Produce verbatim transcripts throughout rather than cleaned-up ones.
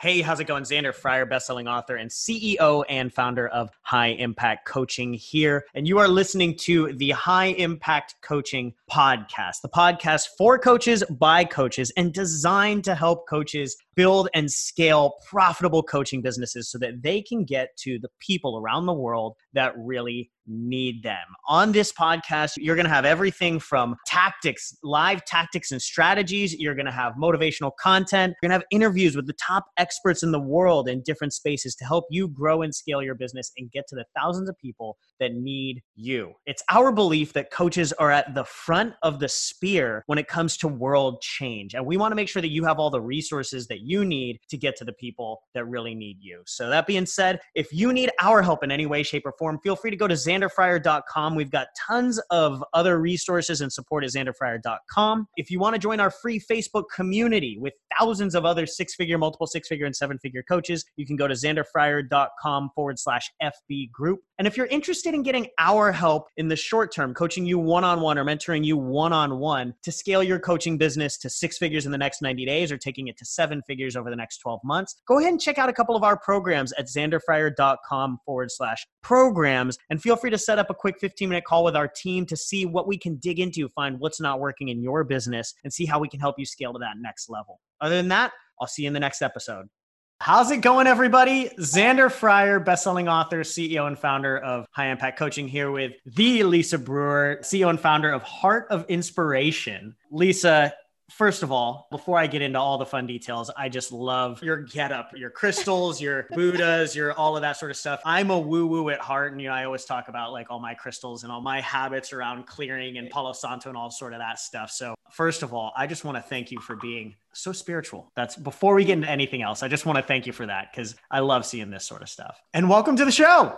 Hey, how's it going? Xander Fryer, best-selling author and C E O and founder of High Impact Coaching here. And you are listening to the High Impact Coaching podcast, the podcast for coaches by coaches and designed to help coaches build and scale profitable coaching businesses so that they can get to the people around the world that really need them. On this podcast, you're going to have everything from tactics, live tactics and strategies. You're going to have motivational content. You're going to have interviews with the top experts in the world in different spaces to help you grow and scale your business and get to the thousands of people that need you. It's our belief that coaches are at the front of the spear when it comes to world change. And we want to make sure that you have all the resources that you need to get to the people that really need you. So that being said, if you need our help in any way, shape, or form, feel free to go to xander fryer dot com. We've got tons of other resources and support at xander fryer dot com. If you want to join our free Facebook community with thousands of other six-figure, multiple six-figure, and seven-figure coaches, you can go to xander fryer dot com forward slash FB group. And if you're interested in getting our help in the short term, coaching you one-on-one or mentoring you one-on-one to scale your coaching business to six figures in the next ninety days or taking it to seven figures over the next twelve months, go ahead and check out a couple of our programs at xander fryer dot com forward slash programs. And feel free to set up a quick fifteen minute call with our team to see what we can dig into, find what's not working in your business, and see how we can help you scale to that next level. Other than that, I'll see you in the next episode. How's it going, everybody? Xander Fryer, best-selling author, C E O, and founder of High Impact Coaching here with the Lisa Brewer, C E O and founder of Heart of Inspiration. Lisa, first of all, before I get into all the fun details, I just love your getup, your crystals, your Buddhas, your all of that sort of stuff. I'm a woo-woo at heart. And you know, I always talk about like all my crystals and all my habits around clearing and Palo Santo and all sort of that stuff. So first of all, I just want to thank you for being so spiritual. That's before we get into anything else. I just want to thank you for that because I love seeing this sort of stuff. And welcome to the show.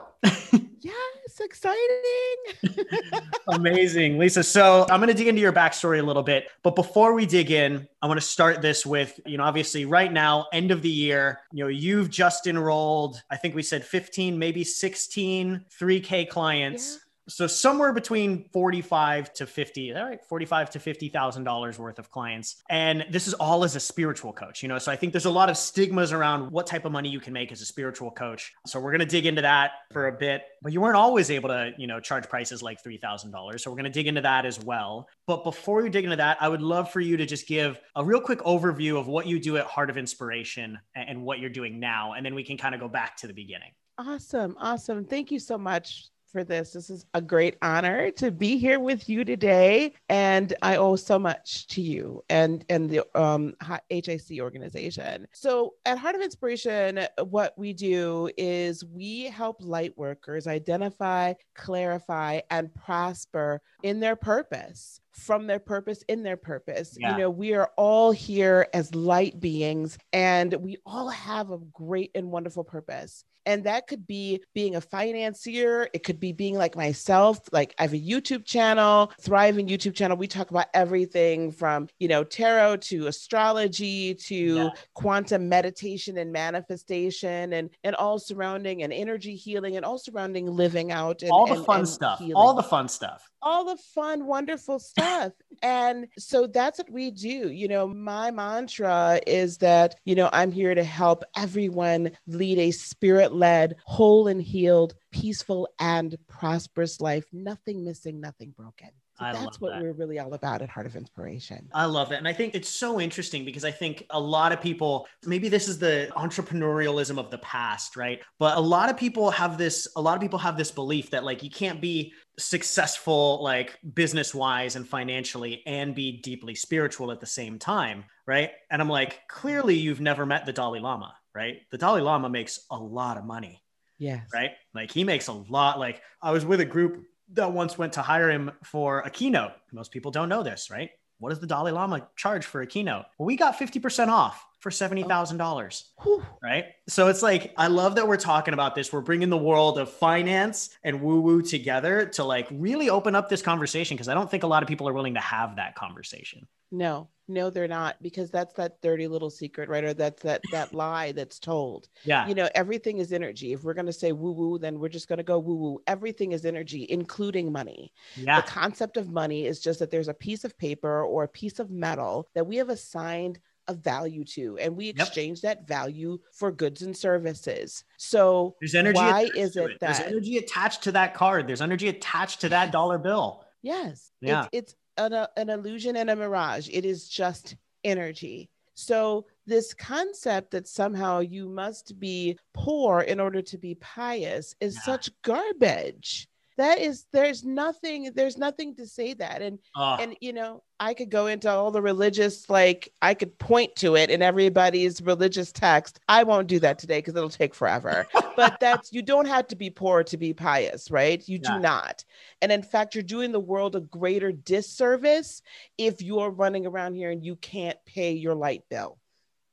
Yeah, it's exciting. Amazing, Lisa. So I'm going to dig into your backstory a little bit, but before we dig in, I want to start this with, you know, obviously right now, end of the year, you know, you've just enrolled, I think we said fifteen, maybe sixteen three K clients. Yeah. So somewhere between forty-five to fifty, all right, forty-five to fifty thousand dollars worth of clients. And this is all as a spiritual coach, you know? So I think there's a lot of stigmas around what type of money you can make as a spiritual coach. So we're going to dig into that for a bit, but you weren't always able to, you know, charge prices like three thousand dollars. So we're going to dig into that as well. But before we dig into that, I would love for you to just give a real quick overview of what you do at Heart of Inspiration and what you're doing now. And then we can kind of go back to the beginning. Awesome. Awesome. Thank you so much for this. This is a great honor to be here with you today. And I owe so much to you and, and the um, H I C organization. So at Heart of Inspiration, what we do is we help light workers identify, clarify, and prosper in their purpose. From their purpose in their purpose. Yeah. You know, we are all here as light beings and we all have a great and wonderful purpose. And that could be being a financier. It could be being like myself. Like I have a YouTube channel, thriving YouTube channel. We talk about everything from, you know, tarot to astrology to yeah. quantum meditation and manifestation and, and all surrounding and energy healing and all surrounding living out. And, all the and, fun and stuff, healing. all the fun stuff. All the fun, wonderful stuff. And so that's what we do. You know, my mantra is that, you know, I'm here to help everyone lead a spirit-led, whole and healed, peaceful and prosperous life. Nothing missing, nothing broken. So I that's what that. We're really all about at Heart of Inspiration. I love that. And I think it's so interesting because I think a lot of people, maybe this is the entrepreneurialism of the past, right? But a lot of people have this, a lot of people have this belief that like, you can't be successful, like business wise and financially and be deeply spiritual at the same time. Right. And I'm like, clearly you've never met the Dalai Lama, right? The Dalai Lama makes a lot of money. Yes. Right. Like he makes a lot. Like I was with a group that once went to hire him for a keynote. Most people don't know this, right? What does the Dalai Lama charge for a keynote? Well, we got fifty percent off for seventy thousand dollars, oh. right? So it's like, I love that we're talking about this. We're bringing the world of finance and woo-woo together to like really open up this conversation because I don't think a lot of people are willing to have that conversation. No, no, they're not, because that's that dirty little secret, right? Or that's that that lie that's told. Yeah. You know, everything is energy. If we're going to say woo-woo, then we're just going to go woo-woo. Everything is energy, including money. Yeah. The concept of money is just that there's a piece of paper or a piece of metal that we have assigned a a value to, and we exchange yep. that value for goods and services. So there's energy why is it, it that there's energy attached to that card? There's energy attached to that dollar bill. Yes. Yeah. It's, it's an, uh, an illusion and a mirage. It is just energy. So this concept that somehow you must be poor in order to be pious is yeah. such garbage. That is, there's nothing, there's nothing to say that. And, uh, and, you know, I could go into all the religious, like I could point to it in everybody's religious text. I won't do that today because it'll take forever, but that's, you don't have to be poor to be pious, right? You yeah. do not. And in fact, you're doing the world a greater disservice if you're running around here and you can't pay your light bill.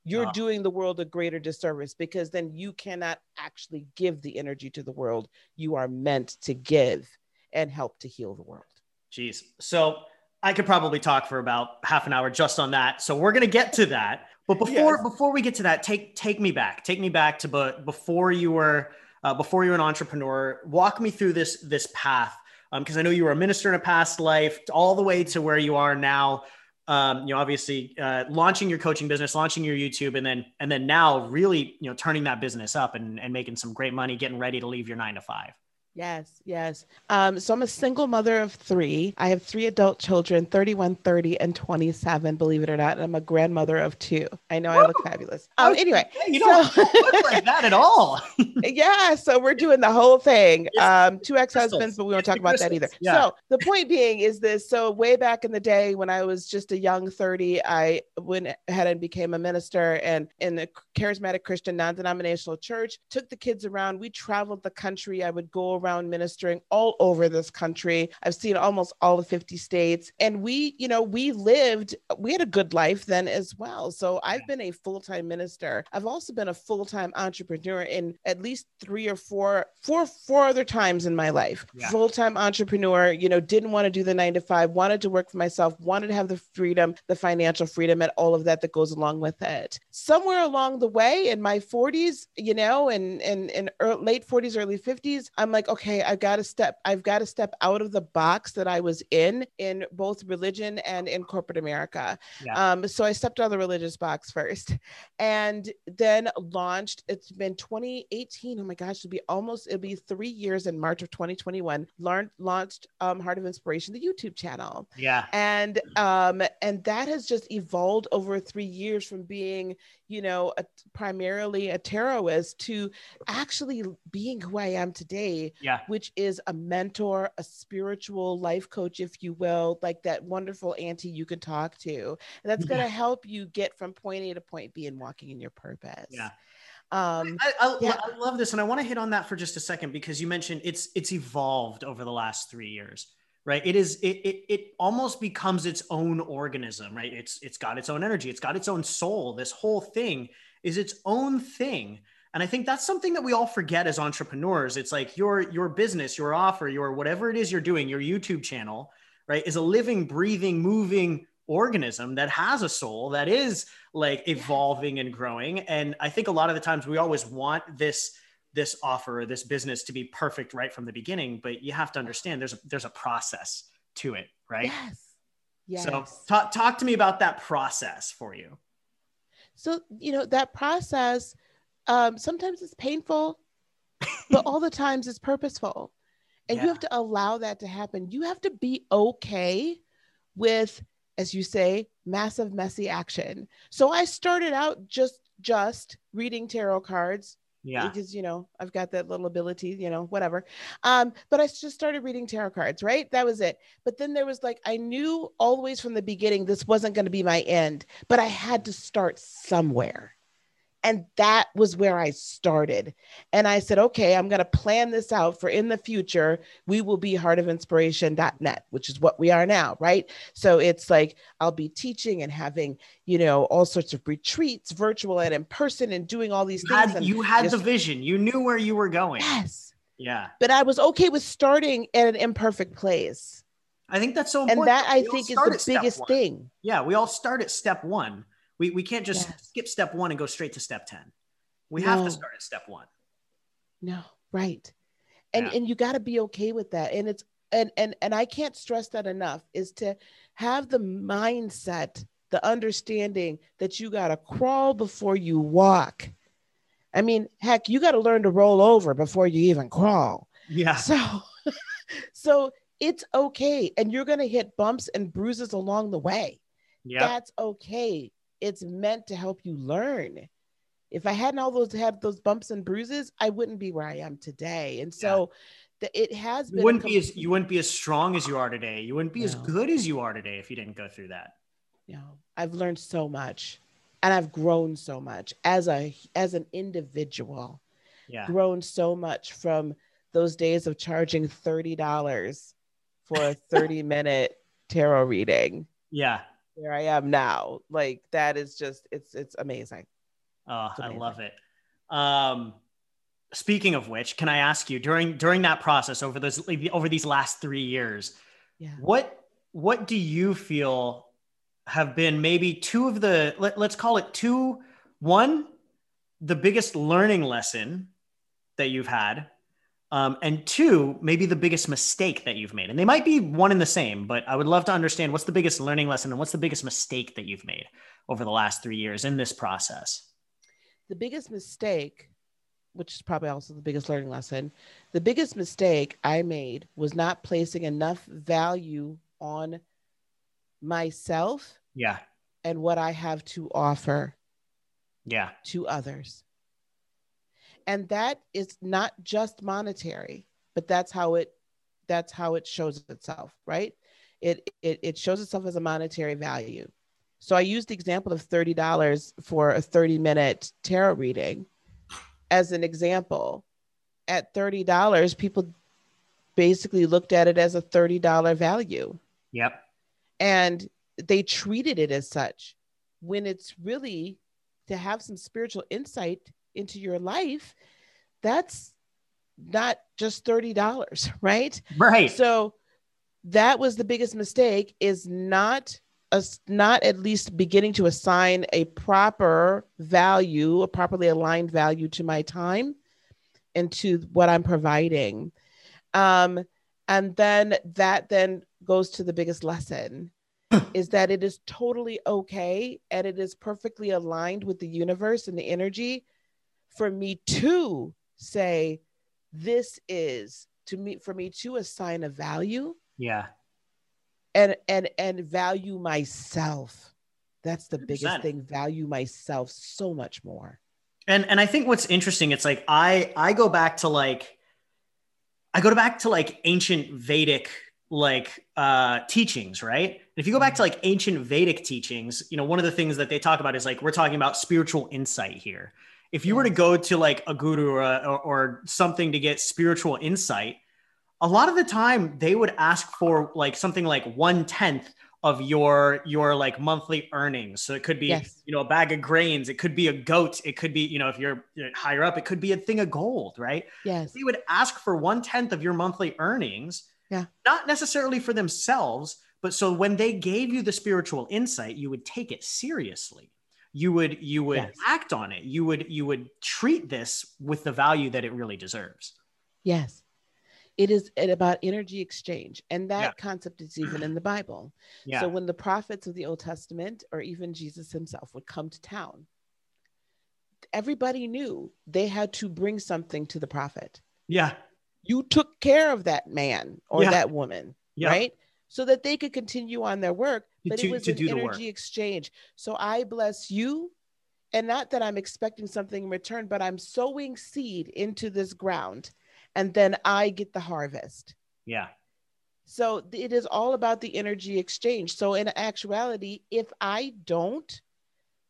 You're uh, doing the world a greater disservice, because then you cannot actually give the energy to the world you are meant to give and help to heal the world. Geez. So I could probably talk for about half an hour just on that. So we're going to get to that. But before, yes. before we get to that, take, take me back, take me back to, but before you were, uh, before you were an entrepreneur, walk me through this, this path. Um, cause I know you were a minister in a past life, all the way to where you are now. Um, you know, obviously, uh, launching your coaching business, launching your YouTube, and then, and then now really, you know, turning that business up and, and making some great money, getting ready to leave your nine to five. Yes. Yes. Um, so I'm a single mother of three. I have three adult children, thirty-one, thirty, and twenty-seven, believe it or not. And I'm a grandmother of two. I know. Whoa. I look fabulous. Um, anyway, you don't so- look like that at all. Yeah. So we're doing the whole thing. Um, two ex-husbands, but we won't talk about that either. Yeah. So the point being is this, so way back in the day when I was just a young thirty, I went ahead and became a minister, and in the charismatic Christian non-denominational church, took the kids around. We traveled the country. I would go around ministering all over this country. I've seen almost all the fifty states, and we, you know, we lived, we had a good life then as well. So I've been a full-time minister. I've also been a full-time entrepreneur in at least three or four, four, four other times in my life. Yeah. Full-time entrepreneur, you know, didn't want to do the nine to five, wanted to work for myself, wanted to have the freedom, the financial freedom, and all of that that goes along with it. Somewhere along the way in my forties, you know, and, and, and early, late forties, early fifties, I'm like, okay, I've got to step, I've got to step out of the box that I was in, in both religion and in corporate America. Yeah. Um, so I stepped out of the religious box first, and then launched, it's been twenty eighteen. Oh my gosh, it'll be almost, it'll be three years in March of twenty twenty-one, learned, launched um, Heart of Inspiration, the YouTube channel. Yeah. And, um, and that has just evolved over three years from being, you know, a, primarily a tarotist to actually being who I am today, yeah. which is a mentor, a spiritual life coach, if you will, like that wonderful auntie you can talk to. And that's going to yeah. help you get from point A to point B and walking in your purpose. Yeah. Um, I, I, yeah. I love this. And I want to hit on that for just a second, because you mentioned it's, it's evolved over the last three years. Right. It is, it, it, it almost becomes its own organism, right? It's, it's got its own energy. It's got its own soul. This whole thing is its own thing. And I think that's something that we all forget as entrepreneurs. It's like your, your business, your offer, your, whatever it is you're doing, your YouTube channel, right, is a living, breathing, moving organism that has a soul that is like evolving and growing. And I think a lot of the times we always want this this offer or this business to be perfect right from the beginning, but you have to understand there's a, there's a process to it, right? Yes. Yes. So talk, talk to me about that process for you. So, you know, that process, um, sometimes it's painful, but all the times it's purposeful, and yeah. you have to allow that to happen. You have to be okay with, as you say, massive, messy action. So I started out just, just reading tarot cards. Yeah. Because, you know, I've got that little ability, you know, whatever. Um, but I just started reading tarot cards, right? That was it. But then there was like, I knew always from the beginning, this wasn't going to be my end, but I had to start somewhere. And that was where I started. And I said, okay, I'm going to plan this out for in the future. We will be heart of inspiration dot net, which is what we are now, right? So it's like, I'll be teaching and having, you know, all sorts of retreats, virtual and in person, and doing all these you things. Had, and you had just, the vision. You knew where you were going. Yes. Yeah. But I was okay with starting at an imperfect place. I think that's so important. And that, that I think is the biggest thing. Yeah. We all start at step one. We we can't just yes. skip step one and go straight to step ten. We no. have to start at step one. No, right. And yeah. and you got to be okay with that. And it's and and and I can't stress that enough, is to have the mindset the understanding that you got to crawl before you walk. I mean, heck, you got to learn to roll over before you even crawl. Yeah. So, so it's okay. And you're going to hit bumps and bruises along the way. Yeah. That's okay. It's meant to help you learn. If I hadn't all those had those bumps and bruises, I wouldn't be where I am today. And so yeah. the, it has been, you wouldn't be as, you wouldn't be as strong as you are today. You wouldn't be no. as good as you are today if you didn't go through that. No, I've learned so much and I've grown so much as a, as an individual, yeah. grown so much from those days of charging thirty dollars for a thirty minute tarot reading. Yeah. Where I am now. Like that is just, it's, it's amazing. Oh, I love it. Um, speaking of which, can I ask you during, during that process over those, over these last three years, yeah. what, what do you feel have been maybe two of the, let, let's call it two, one, the biggest learning lesson that you've had, um, and two, maybe the biggest mistake that you've made? And they might be one and the same, but I would love to understand what's the biggest learning lesson and what's the biggest mistake that you've made over the last three years in this process? The biggest mistake, which is probably also the biggest learning lesson, the biggest mistake I made was not placing enough value on myself yeah. and what I have to offer yeah. to others. And that is not just monetary, but that's how it, that's how it shows itself, right? It, it, it shows itself as a monetary value. So I used the example of thirty dollars for a thirty minute tarot reading as an example. At thirty dollars, people basically looked at it as a thirty dollar value. Yep. And they treated it as such when it's really to have some spiritual insight into your life. That's not just thirty dollars, right? Right. So that was the biggest mistake, is not Us not at least beginning to assign a proper value, a properly aligned value to my time and to what I'm providing. Um, and then that then goes to the biggest lesson is that it is totally okay. And it is perfectly aligned with the universe and the energy for me to say, this is to me, for me to assign a value. Yeah. And, and, and value myself. That's the biggest one hundred percent thing. Value myself so much more. And, and I think what's interesting, it's like, I, I go back to like, I go back to like ancient Vedic, like, uh, teachings, right? And if you go back to like ancient Vedic teachings, you know, one of the things that they talk about is like, we're talking about spiritual insight here. If you were to go to like a guru or, a, or, or something to get spiritual insight, a lot of the time they would ask for like something like one tenth of your, your like monthly earnings. So it could be, yes. you know, a bag of grains, it could be a goat. It could be, you know, if you're higher up, it could be a thing of gold, right? Yes. They would ask for one tenth of your monthly earnings, yeah. not necessarily for themselves, but so when they gave you the spiritual insight, you would take it seriously. You would, you would yes. act on it. You would, you would treat this with the value that it really deserves. Yes. It is about energy exchange. And that yeah. concept is even in the Bible. Yeah. So when the prophets of the Old Testament, or even Jesus himself, would come to town, everybody knew they had to bring something to the prophet. Yeah. You took care of that man or yeah. that woman, yeah. right? So that they could continue on their work, but to, it was an energy exchange. So I bless you. And not that I'm expecting something in return, but I'm sowing seed into this ground. And then I get the harvest. Yeah. So it is all about the energy exchange. So in actuality, if I don't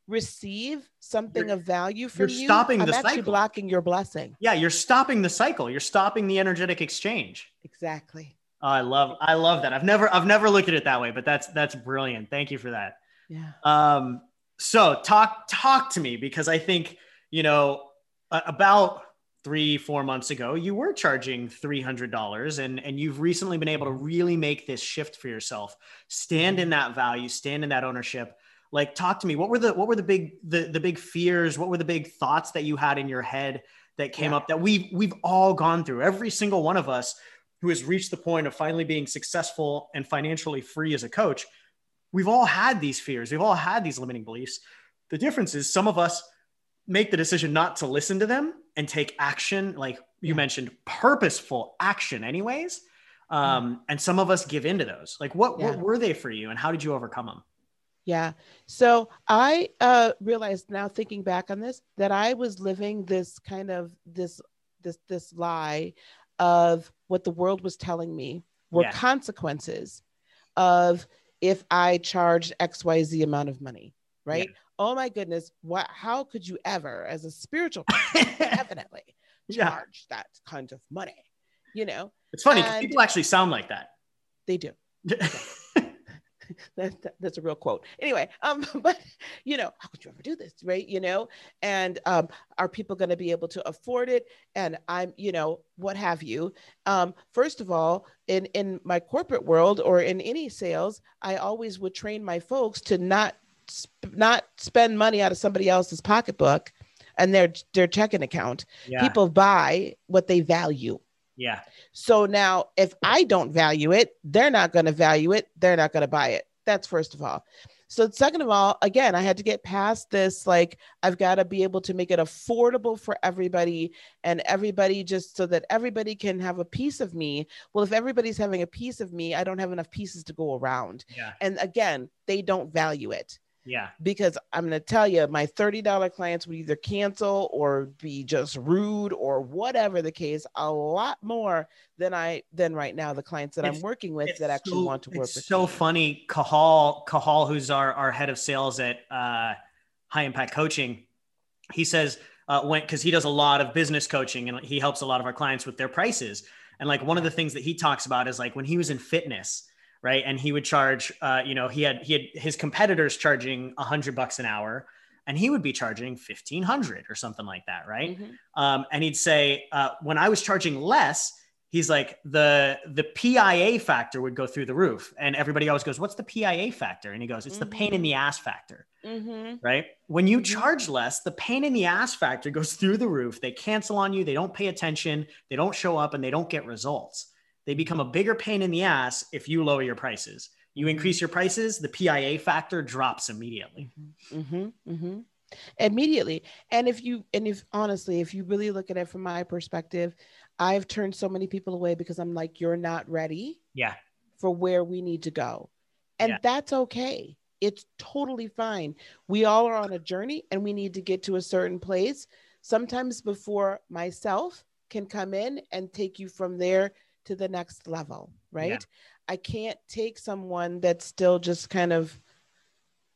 receive something you're, of value from you, stopping I'm actually cycle. blocking your blessing. Yeah. You're stopping the cycle. You're stopping the energetic exchange. Exactly. Oh, I love, I love that. I've never, I've never looked at it that way, but that's, that's brilliant. Thank you for that. Yeah. Um, so talk, talk to me, because I think, you know, about three, four months ago, you were charging three hundred dollars and, and you've recently been able to really make this shift for yourself, stand in that value, stand in that ownership. Like, talk to me, what were the, what were the big, the, the big fears? What were the big thoughts that you had in your head that came yeah. up that we've, we've all gone through? Every single one of us who has reached the point of finally being successful and financially free as a coach We've all had these fears. We've all had these limiting beliefs. The difference is some of us make the decision not to listen to them and take action. Like you yeah. mentioned, purposeful action anyways. Um, yeah. And some of us give into those. Like what, yeah. what were they for you and how did you overcome them? Yeah. So I uh, realized now thinking back on this, that I was living this kind of this, this, this lie of what the world was telling me were yeah. consequences of if I charged X Y Z amount of money, right? Yeah. Oh my goodness. What, how could you ever, as a spiritual person, definitely yeah. charge that kind of money, you know? It's funny. And people actually sound like that. They do. That, that, that's a real quote. Anyway, um, but you know, how could you ever do this, right? You know, and um, are people going to be able to afford it? And I'm, you know, what have you? Um, first of all, in in my corporate world or in any sales, I always would train my folks to not sp- not spend money out of somebody else's pocketbook and their their checking account. Yeah. People buy what they value. Yeah. So now if I don't value it, they're not going to value it. They're not going to buy it. That's first of all. So second of all, again, I had to get past this. Like I've got to be able to make it affordable for everybody and everybody just so that everybody can have a piece of me. Well, if everybody's having a piece of me, I don't have enough pieces to go around. Yeah. And again, they don't value it. Yeah. Because I'm going to tell you, my thirty dollars clients would either cancel or be just rude or whatever the case, a lot more than I, than right now, the clients that it's, I'm working with that actually so, want to work it's with. It's so me. funny. Cahal, Cahal, who's our, our head of sales at uh, High Impact Coaching, he says, uh, when, cause he does a lot of business coaching and he helps a lot of our clients with their prices. And like, one of the things that he talks about is like when he was in fitness, right? And he would charge, uh, you know, he had, he had his competitors charging a hundred bucks an hour and he would be charging fifteen hundred or something like that. Right. Mm-hmm. Um, and he'd say, uh, when I was charging less, he's like the, the P I A factor would go through the roof. And everybody always goes, what's the P I A factor? And he goes, it's mm-hmm. the pain in the ass factor, mm-hmm. right? When you charge less, the pain in the ass factor goes through the roof. They cancel on you. They don't pay attention. They don't show up and they don't get results. They become a bigger pain in the ass if you lower your prices. You increase your prices, the P I A factor drops immediately. Mm-hmm, mm-hmm. Immediately. And if you, and if honestly, if you really look at it from my perspective, I've turned so many people away because I'm like, you're not ready yeah. for where we need to go. And yeah. that's okay. It's totally fine. We all are on a journey and we need to get to a certain place. Sometimes before myself can come in and take you from there to the next level, right? Yeah. I can't take someone that's still just kind of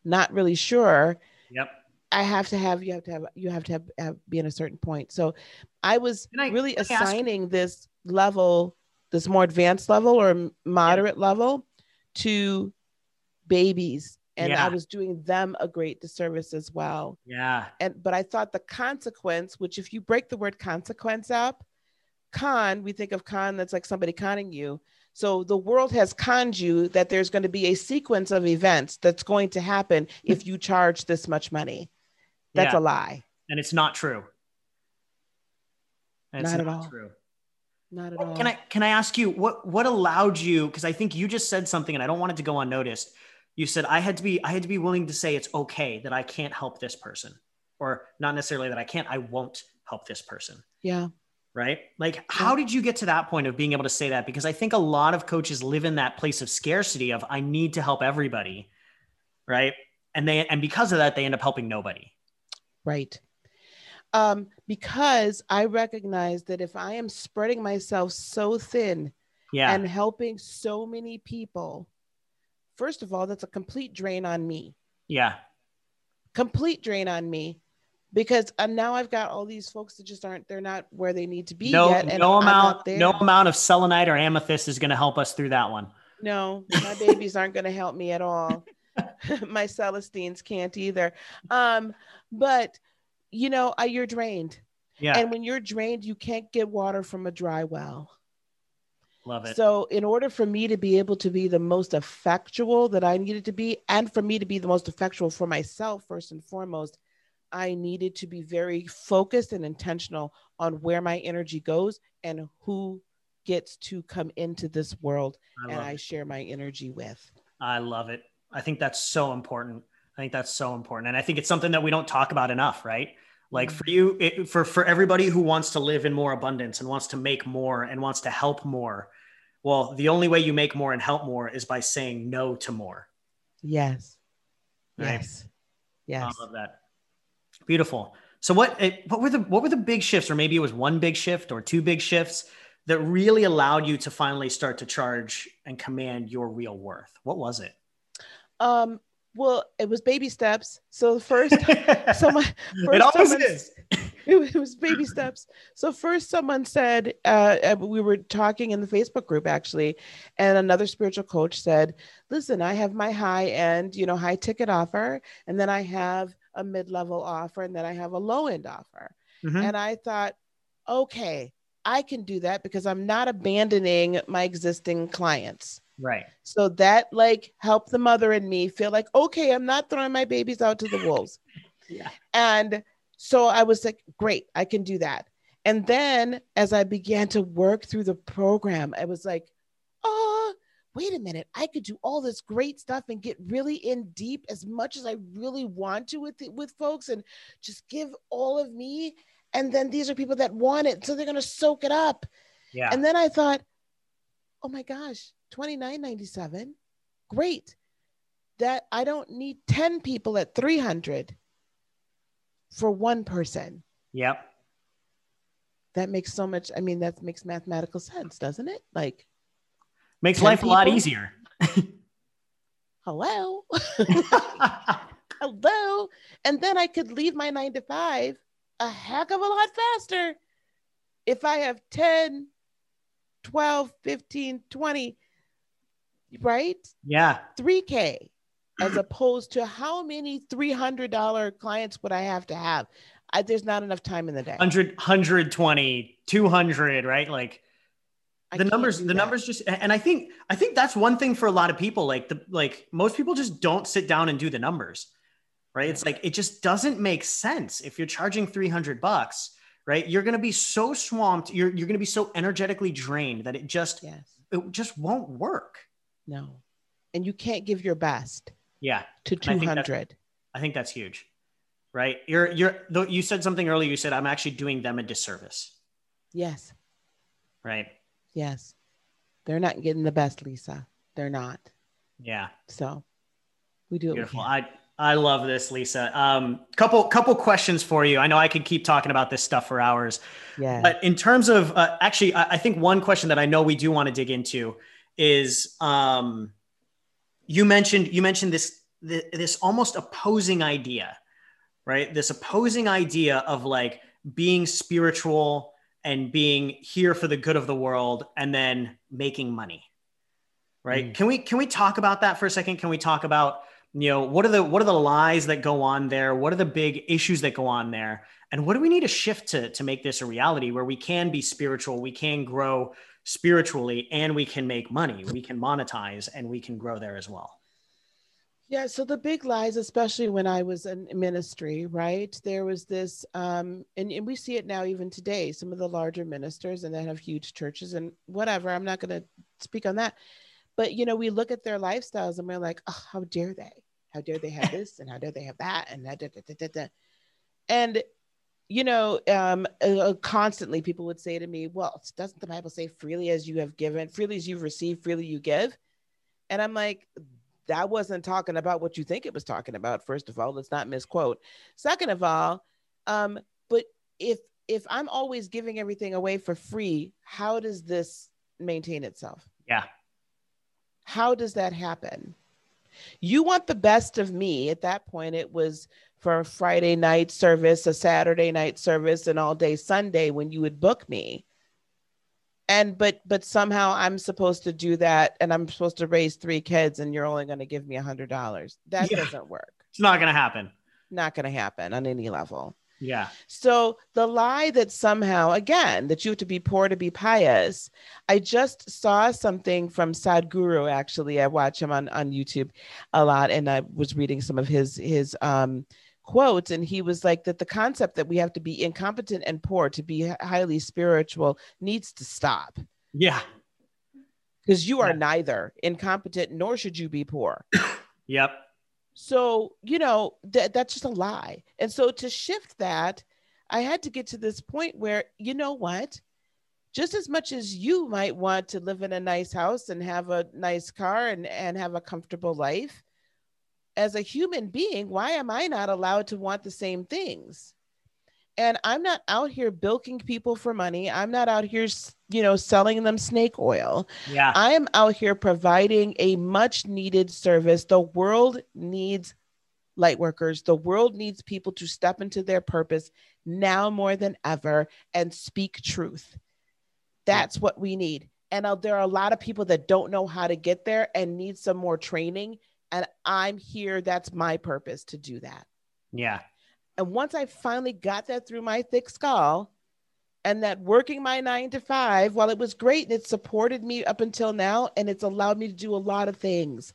not really sure. Yep. I have to have, you have to have, you have to have, have be in a certain point. So I was I, really assigning this level, this more advanced level or moderate yeah. level to babies. And yeah. I was doing them a great disservice as well. Yeah. And, but I thought the consequence, which if you break the word consequence up, con, we think of con, that's like somebody conning you. So the world has conned you that there's going to be a sequence of events that's going to happen if you charge this much money. That's yeah. a lie. And it's not true. And not it's at not all. True. Not at well, all. Can I, can I ask you what, what allowed you? Cause I think you just said something and I don't want it to go unnoticed. You said, I had to be, I had to be willing to say it's okay that I can't help this person, or not necessarily that I can't, I won't help this person. Yeah. Right? Like, how did you get to that point of being able to say that? Because I think a lot of coaches live in that place of scarcity of, I need to help everybody. Right. And they, and because of that, they end up helping nobody. Right. Um, because I recognize that if I am spreading myself so thin yeah. and helping so many people, first of all, that's a complete drain on me. Yeah. Complete drain on me. Because uh, now I've got all these folks that just aren't, they're not where they need to be no, yet. And no amount, no amount of selenite or amethyst is going to help us through that one. No, my babies aren't going to help me at all. My Celestines can't either. Um, but you know, I, you're drained. Yeah. And when you're drained, you can't get water from a dry well. Love it. So in order for me to be able to be the most effectual that I needed to be, and for me to be the most effectual for myself, first and foremost, I needed to be very focused and intentional on where my energy goes and who gets to come into this world I and I it. share my energy with. I love it. I think that's so important. I think that's so important. And I think it's something that we don't talk about enough, right? Like for you, it, for, for everybody who wants to live in more abundance and wants to make more and wants to help more. Well, the only way you make more and help more is by saying no to more. Yes. Right? Yes. Yes. I love that. Beautiful. So what, what were the, what were the big shifts, or maybe it was one big shift or two big shifts that really allowed you to finally start to charge and command your real worth? What was it? Um, Well, it was baby steps. So the first, so my, first it always someone, is. It, it was baby steps. So first someone said, uh, we were talking in the Facebook group actually, and another spiritual coach said, listen, I have my high end, you know, high ticket offer. And then I have a mid-level offer. And then I have a low end offer. Mm-hmm. And I thought, okay, I can do that because I'm not abandoning my existing clients. Right. So that like helped the mother in me feel like, okay, I'm not throwing my babies out to the wolves. Yeah. And so I was like, great, I can do that. And then as I began to work through the program, I was like, oh, wait a minute. I could do all this great stuff and get really in deep as much as I really want to with, with folks and just give all of me. And then these are people that want it. So they're going to soak it up. Yeah. And then I thought, oh my gosh, twenty-nine ninety-seven. Great. That I don't need ten people at three hundred for one person. Yep. That makes so much. I mean, that makes mathematical sense, doesn't it? Like makes life people? A lot easier. Hello. Hello. And then I could leave my nine to five a heck of a lot faster. If I have ten, twelve, fifteen, twenty, right? Yeah. three K as opposed to how many three hundred dollars clients would I have to have? I, there's not enough time in the day. one hundred, one twenty, two hundred, right? Like the numbers, the numbers just, and I think, I think that's one thing for a lot of people. Like the, like most people just don't sit down and do the numbers, right? It's like, it just doesn't make sense. If you're charging three hundred bucks, right? You're going to be so swamped. You're, you're going to be so energetically drained that it just, yes. it just won't work. No. And you can't give your best. Yeah. To two hundred. I think, I think that's huge, right? You're, you're, though you said something earlier, you said, I'm actually doing them a disservice. Yes. Right. Yes. They're not getting the best, Lisa. They're not. Yeah. So we do. Beautiful. It I, I love this, Lisa. Um, couple, couple questions for you. I know I could keep talking about this stuff for hours, yeah. But in terms of, uh, actually, I, I think one question that I know we do want to dig into is um, you mentioned, you mentioned this, th- this almost opposing idea, right? This opposing idea of like being spiritual and being here for the good of the world and then making money, right? Mm. Can we, can we talk about that for a second? Can we talk about, you know, what are the, what are the lies that go on there? What are the big issues that go on there? And what do we need to shift to, to make this a reality where we can be spiritual, we can grow spiritually, and we can make money, we can monetize, and we can grow there as well? Yeah. So the big lies, especially when I was in ministry, right, there was this, um, and, and we see it now, even today, some of the larger ministers and that have huge churches and whatever, I'm not going to speak on that, but you know, we look at their lifestyles and we're like, oh, how dare they, how dare they have this and how dare they have that. And that, da, da, da, da, da. And you know, um, uh, constantly people would say to me, well, doesn't the Bible say freely as you have given, freely as you've received, freely you give? And I'm like, that wasn't talking about what you think it was talking about. First of all, let's not misquote. Second of all, um, but if, if I'm always giving everything away for free, how does this maintain itself? Yeah. How does that happen? You want the best of me. At that point, it was for a Friday night service, a Saturday night service, and all day Sunday when you would book me. And, but, but somehow I'm supposed to do that. And I'm supposed to raise three kids and you're only going to give me a hundred dollars. That yeah. doesn't work. It's not going to happen. Not going to happen on any level. Yeah. So the lie that somehow, again, that you have to be poor to be pious. I just saw something from Sadhguru. Actually, I watch him on, on YouTube a lot. And I was reading some of his, his, um, quotes. And he was like that the concept that we have to be incompetent and poor to be highly spiritual needs to stop. Yeah. Because you are yeah. neither incompetent, nor should you be poor. Yep. So, you know, that that's just a lie. And so to shift that, I had to get to this point where, you know what, just as much as you might want to live in a nice house and have a nice car and, and have a comfortable life, as a human being, why am I not allowed to want the same things? And I'm not out here bilking people for money. I'm not out here, you know, selling them snake oil. Yeah. I am out here providing a much needed service. The world needs light workers. The world needs people to step into their purpose now more than ever and speak truth. That's what we need. And uh, there are a lot of people that don't know how to get there and need some more training. And I'm here. That's my purpose, to do that. Yeah. And once I finally got that through my thick skull, and that working my nine to five, while it was great and it supported me up until now, and it's allowed me to do a lot of things,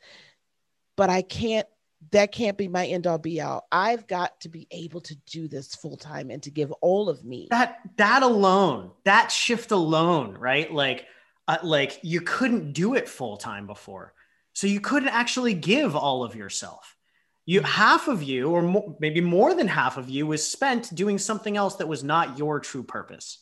but I can't, that can't be my end all be all. I've got to be able to do this full time and to give all of me. That, that alone, that shift alone, right? Like, uh, like you couldn't do it full time before. So you couldn't actually give all of yourself. You, half of you, or mo- maybe more than half of you, was spent doing something else that was not your true purpose,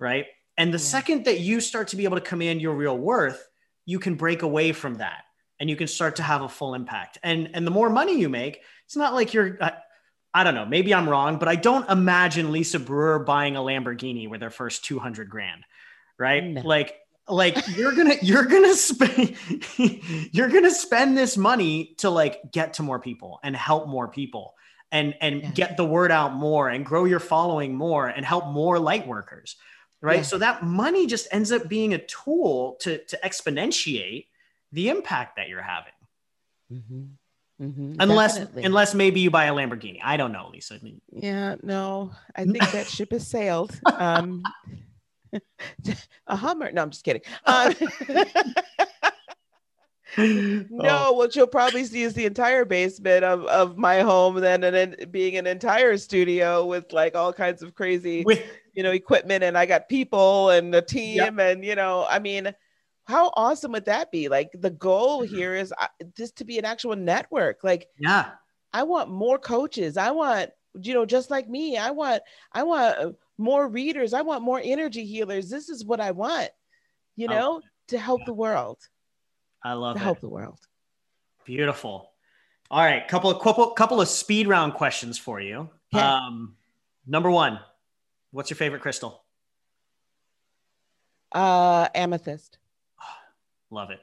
right? And the yeah. second that you start to be able to command your real worth, you can break away from that and you can start to have a full impact. And, and the more money you make, it's not like you're, uh, I don't know, maybe I'm wrong, but I don't imagine Lisa Brewer buying a Lamborghini with her first two hundred grand, right? No. Like, like you're going to, you're going to spend, you're going to spend this money to like get to more people and help more people and, and yeah. get the word out more and grow your following more and help more light workers. Right. Yeah. So that money just ends up being a tool to, to exponentiate the impact that you're having. Mm-hmm. Mm-hmm. Unless, Definitely. unless maybe you buy a Lamborghini. I don't know, Lisa. Yeah, no, I think that ship has sailed. Um, a Hummer. No, I'm just kidding. Um, no, what you'll probably see is the entire basement of, of my home then, and then being an entire studio with like all kinds of crazy, you know, equipment. And I got people and a team yep. and, you know, I mean, how awesome would that be? Like the goal here is uh, this to be an actual network. Like, yeah, I want more coaches. I want, you know, just like me, I want, I want more readers. I want more energy healers. This is what I want, you know, oh, to help yeah. the world. I love to it. Help the world. Beautiful. All right. Couple of couple, couple of speed round questions for you. Yeah. Um, number one, what's your favorite crystal? Uh, amethyst. Oh, love it.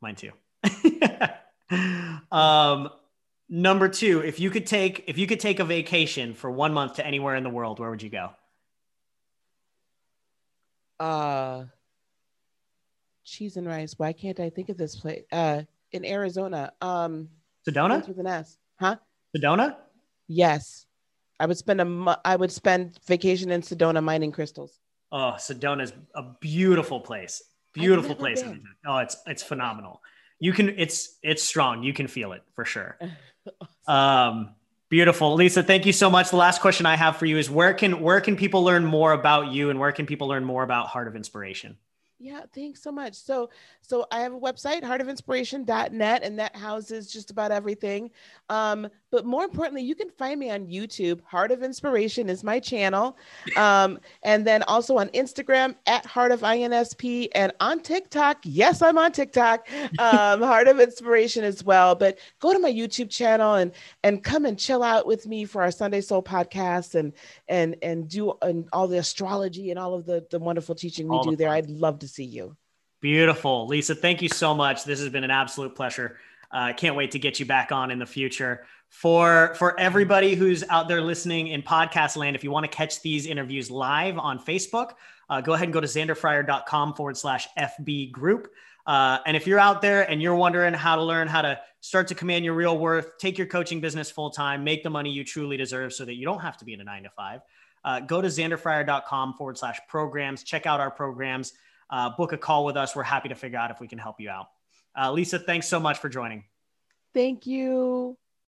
Mine too. um, number two, if you could take, if you could take a vacation for one month to anywhere in the world, where would you go? Uh, cheese and rice. Why can't I think of this place? Uh, in Arizona. Um, Sedona? With an S. Huh? Sedona? Yes. I would spend a mu- I would spend vacation in Sedona mining crystals. Oh, Sedona is a beautiful place. Beautiful place. Been. Oh, it's, it's phenomenal. You can, it's, it's strong. You can feel it for sure. Um, Beautiful. Lisa, thank you so much. The last question I have for you is where can, where can people learn more about you and where can people learn more about Heart of Inspiration? Yeah, thanks so much. So, so I have a website, heart of inspiration dot net, and that houses just about everything. Um, but more importantly, you can find me on YouTube. Heart of Inspiration is my channel. Um, and then also on Instagram at Heart of I N S P, and on TikTok. Yes, I'm on TikTok, um, Heart of Inspiration as well. But go to my YouTube channel and, and come and chill out with me for our Sunday Soul podcast and, and, and do and all the astrology and all of the, the wonderful teaching we all do there. I'd love to see you. Beautiful. Lisa, thank you so much. This has been an absolute pleasure. I uh, can't wait to get you back on in the future. For, for everybody who's out there listening in podcast land, if you want to catch these interviews live on Facebook, uh, go ahead and go to xander fryer dot com forward slash F B group. Uh, and if you're out there and you're wondering how to learn how to start to command your real worth, take your coaching business full time, make the money you truly deserve so that you don't have to be in a nine to five, uh, go to xander fryer dot com forward slash programs, check out our programs. Uh, book a call with us. We're happy to figure out if we can help you out. Uh, Lisa, thanks so much for joining. Thank you.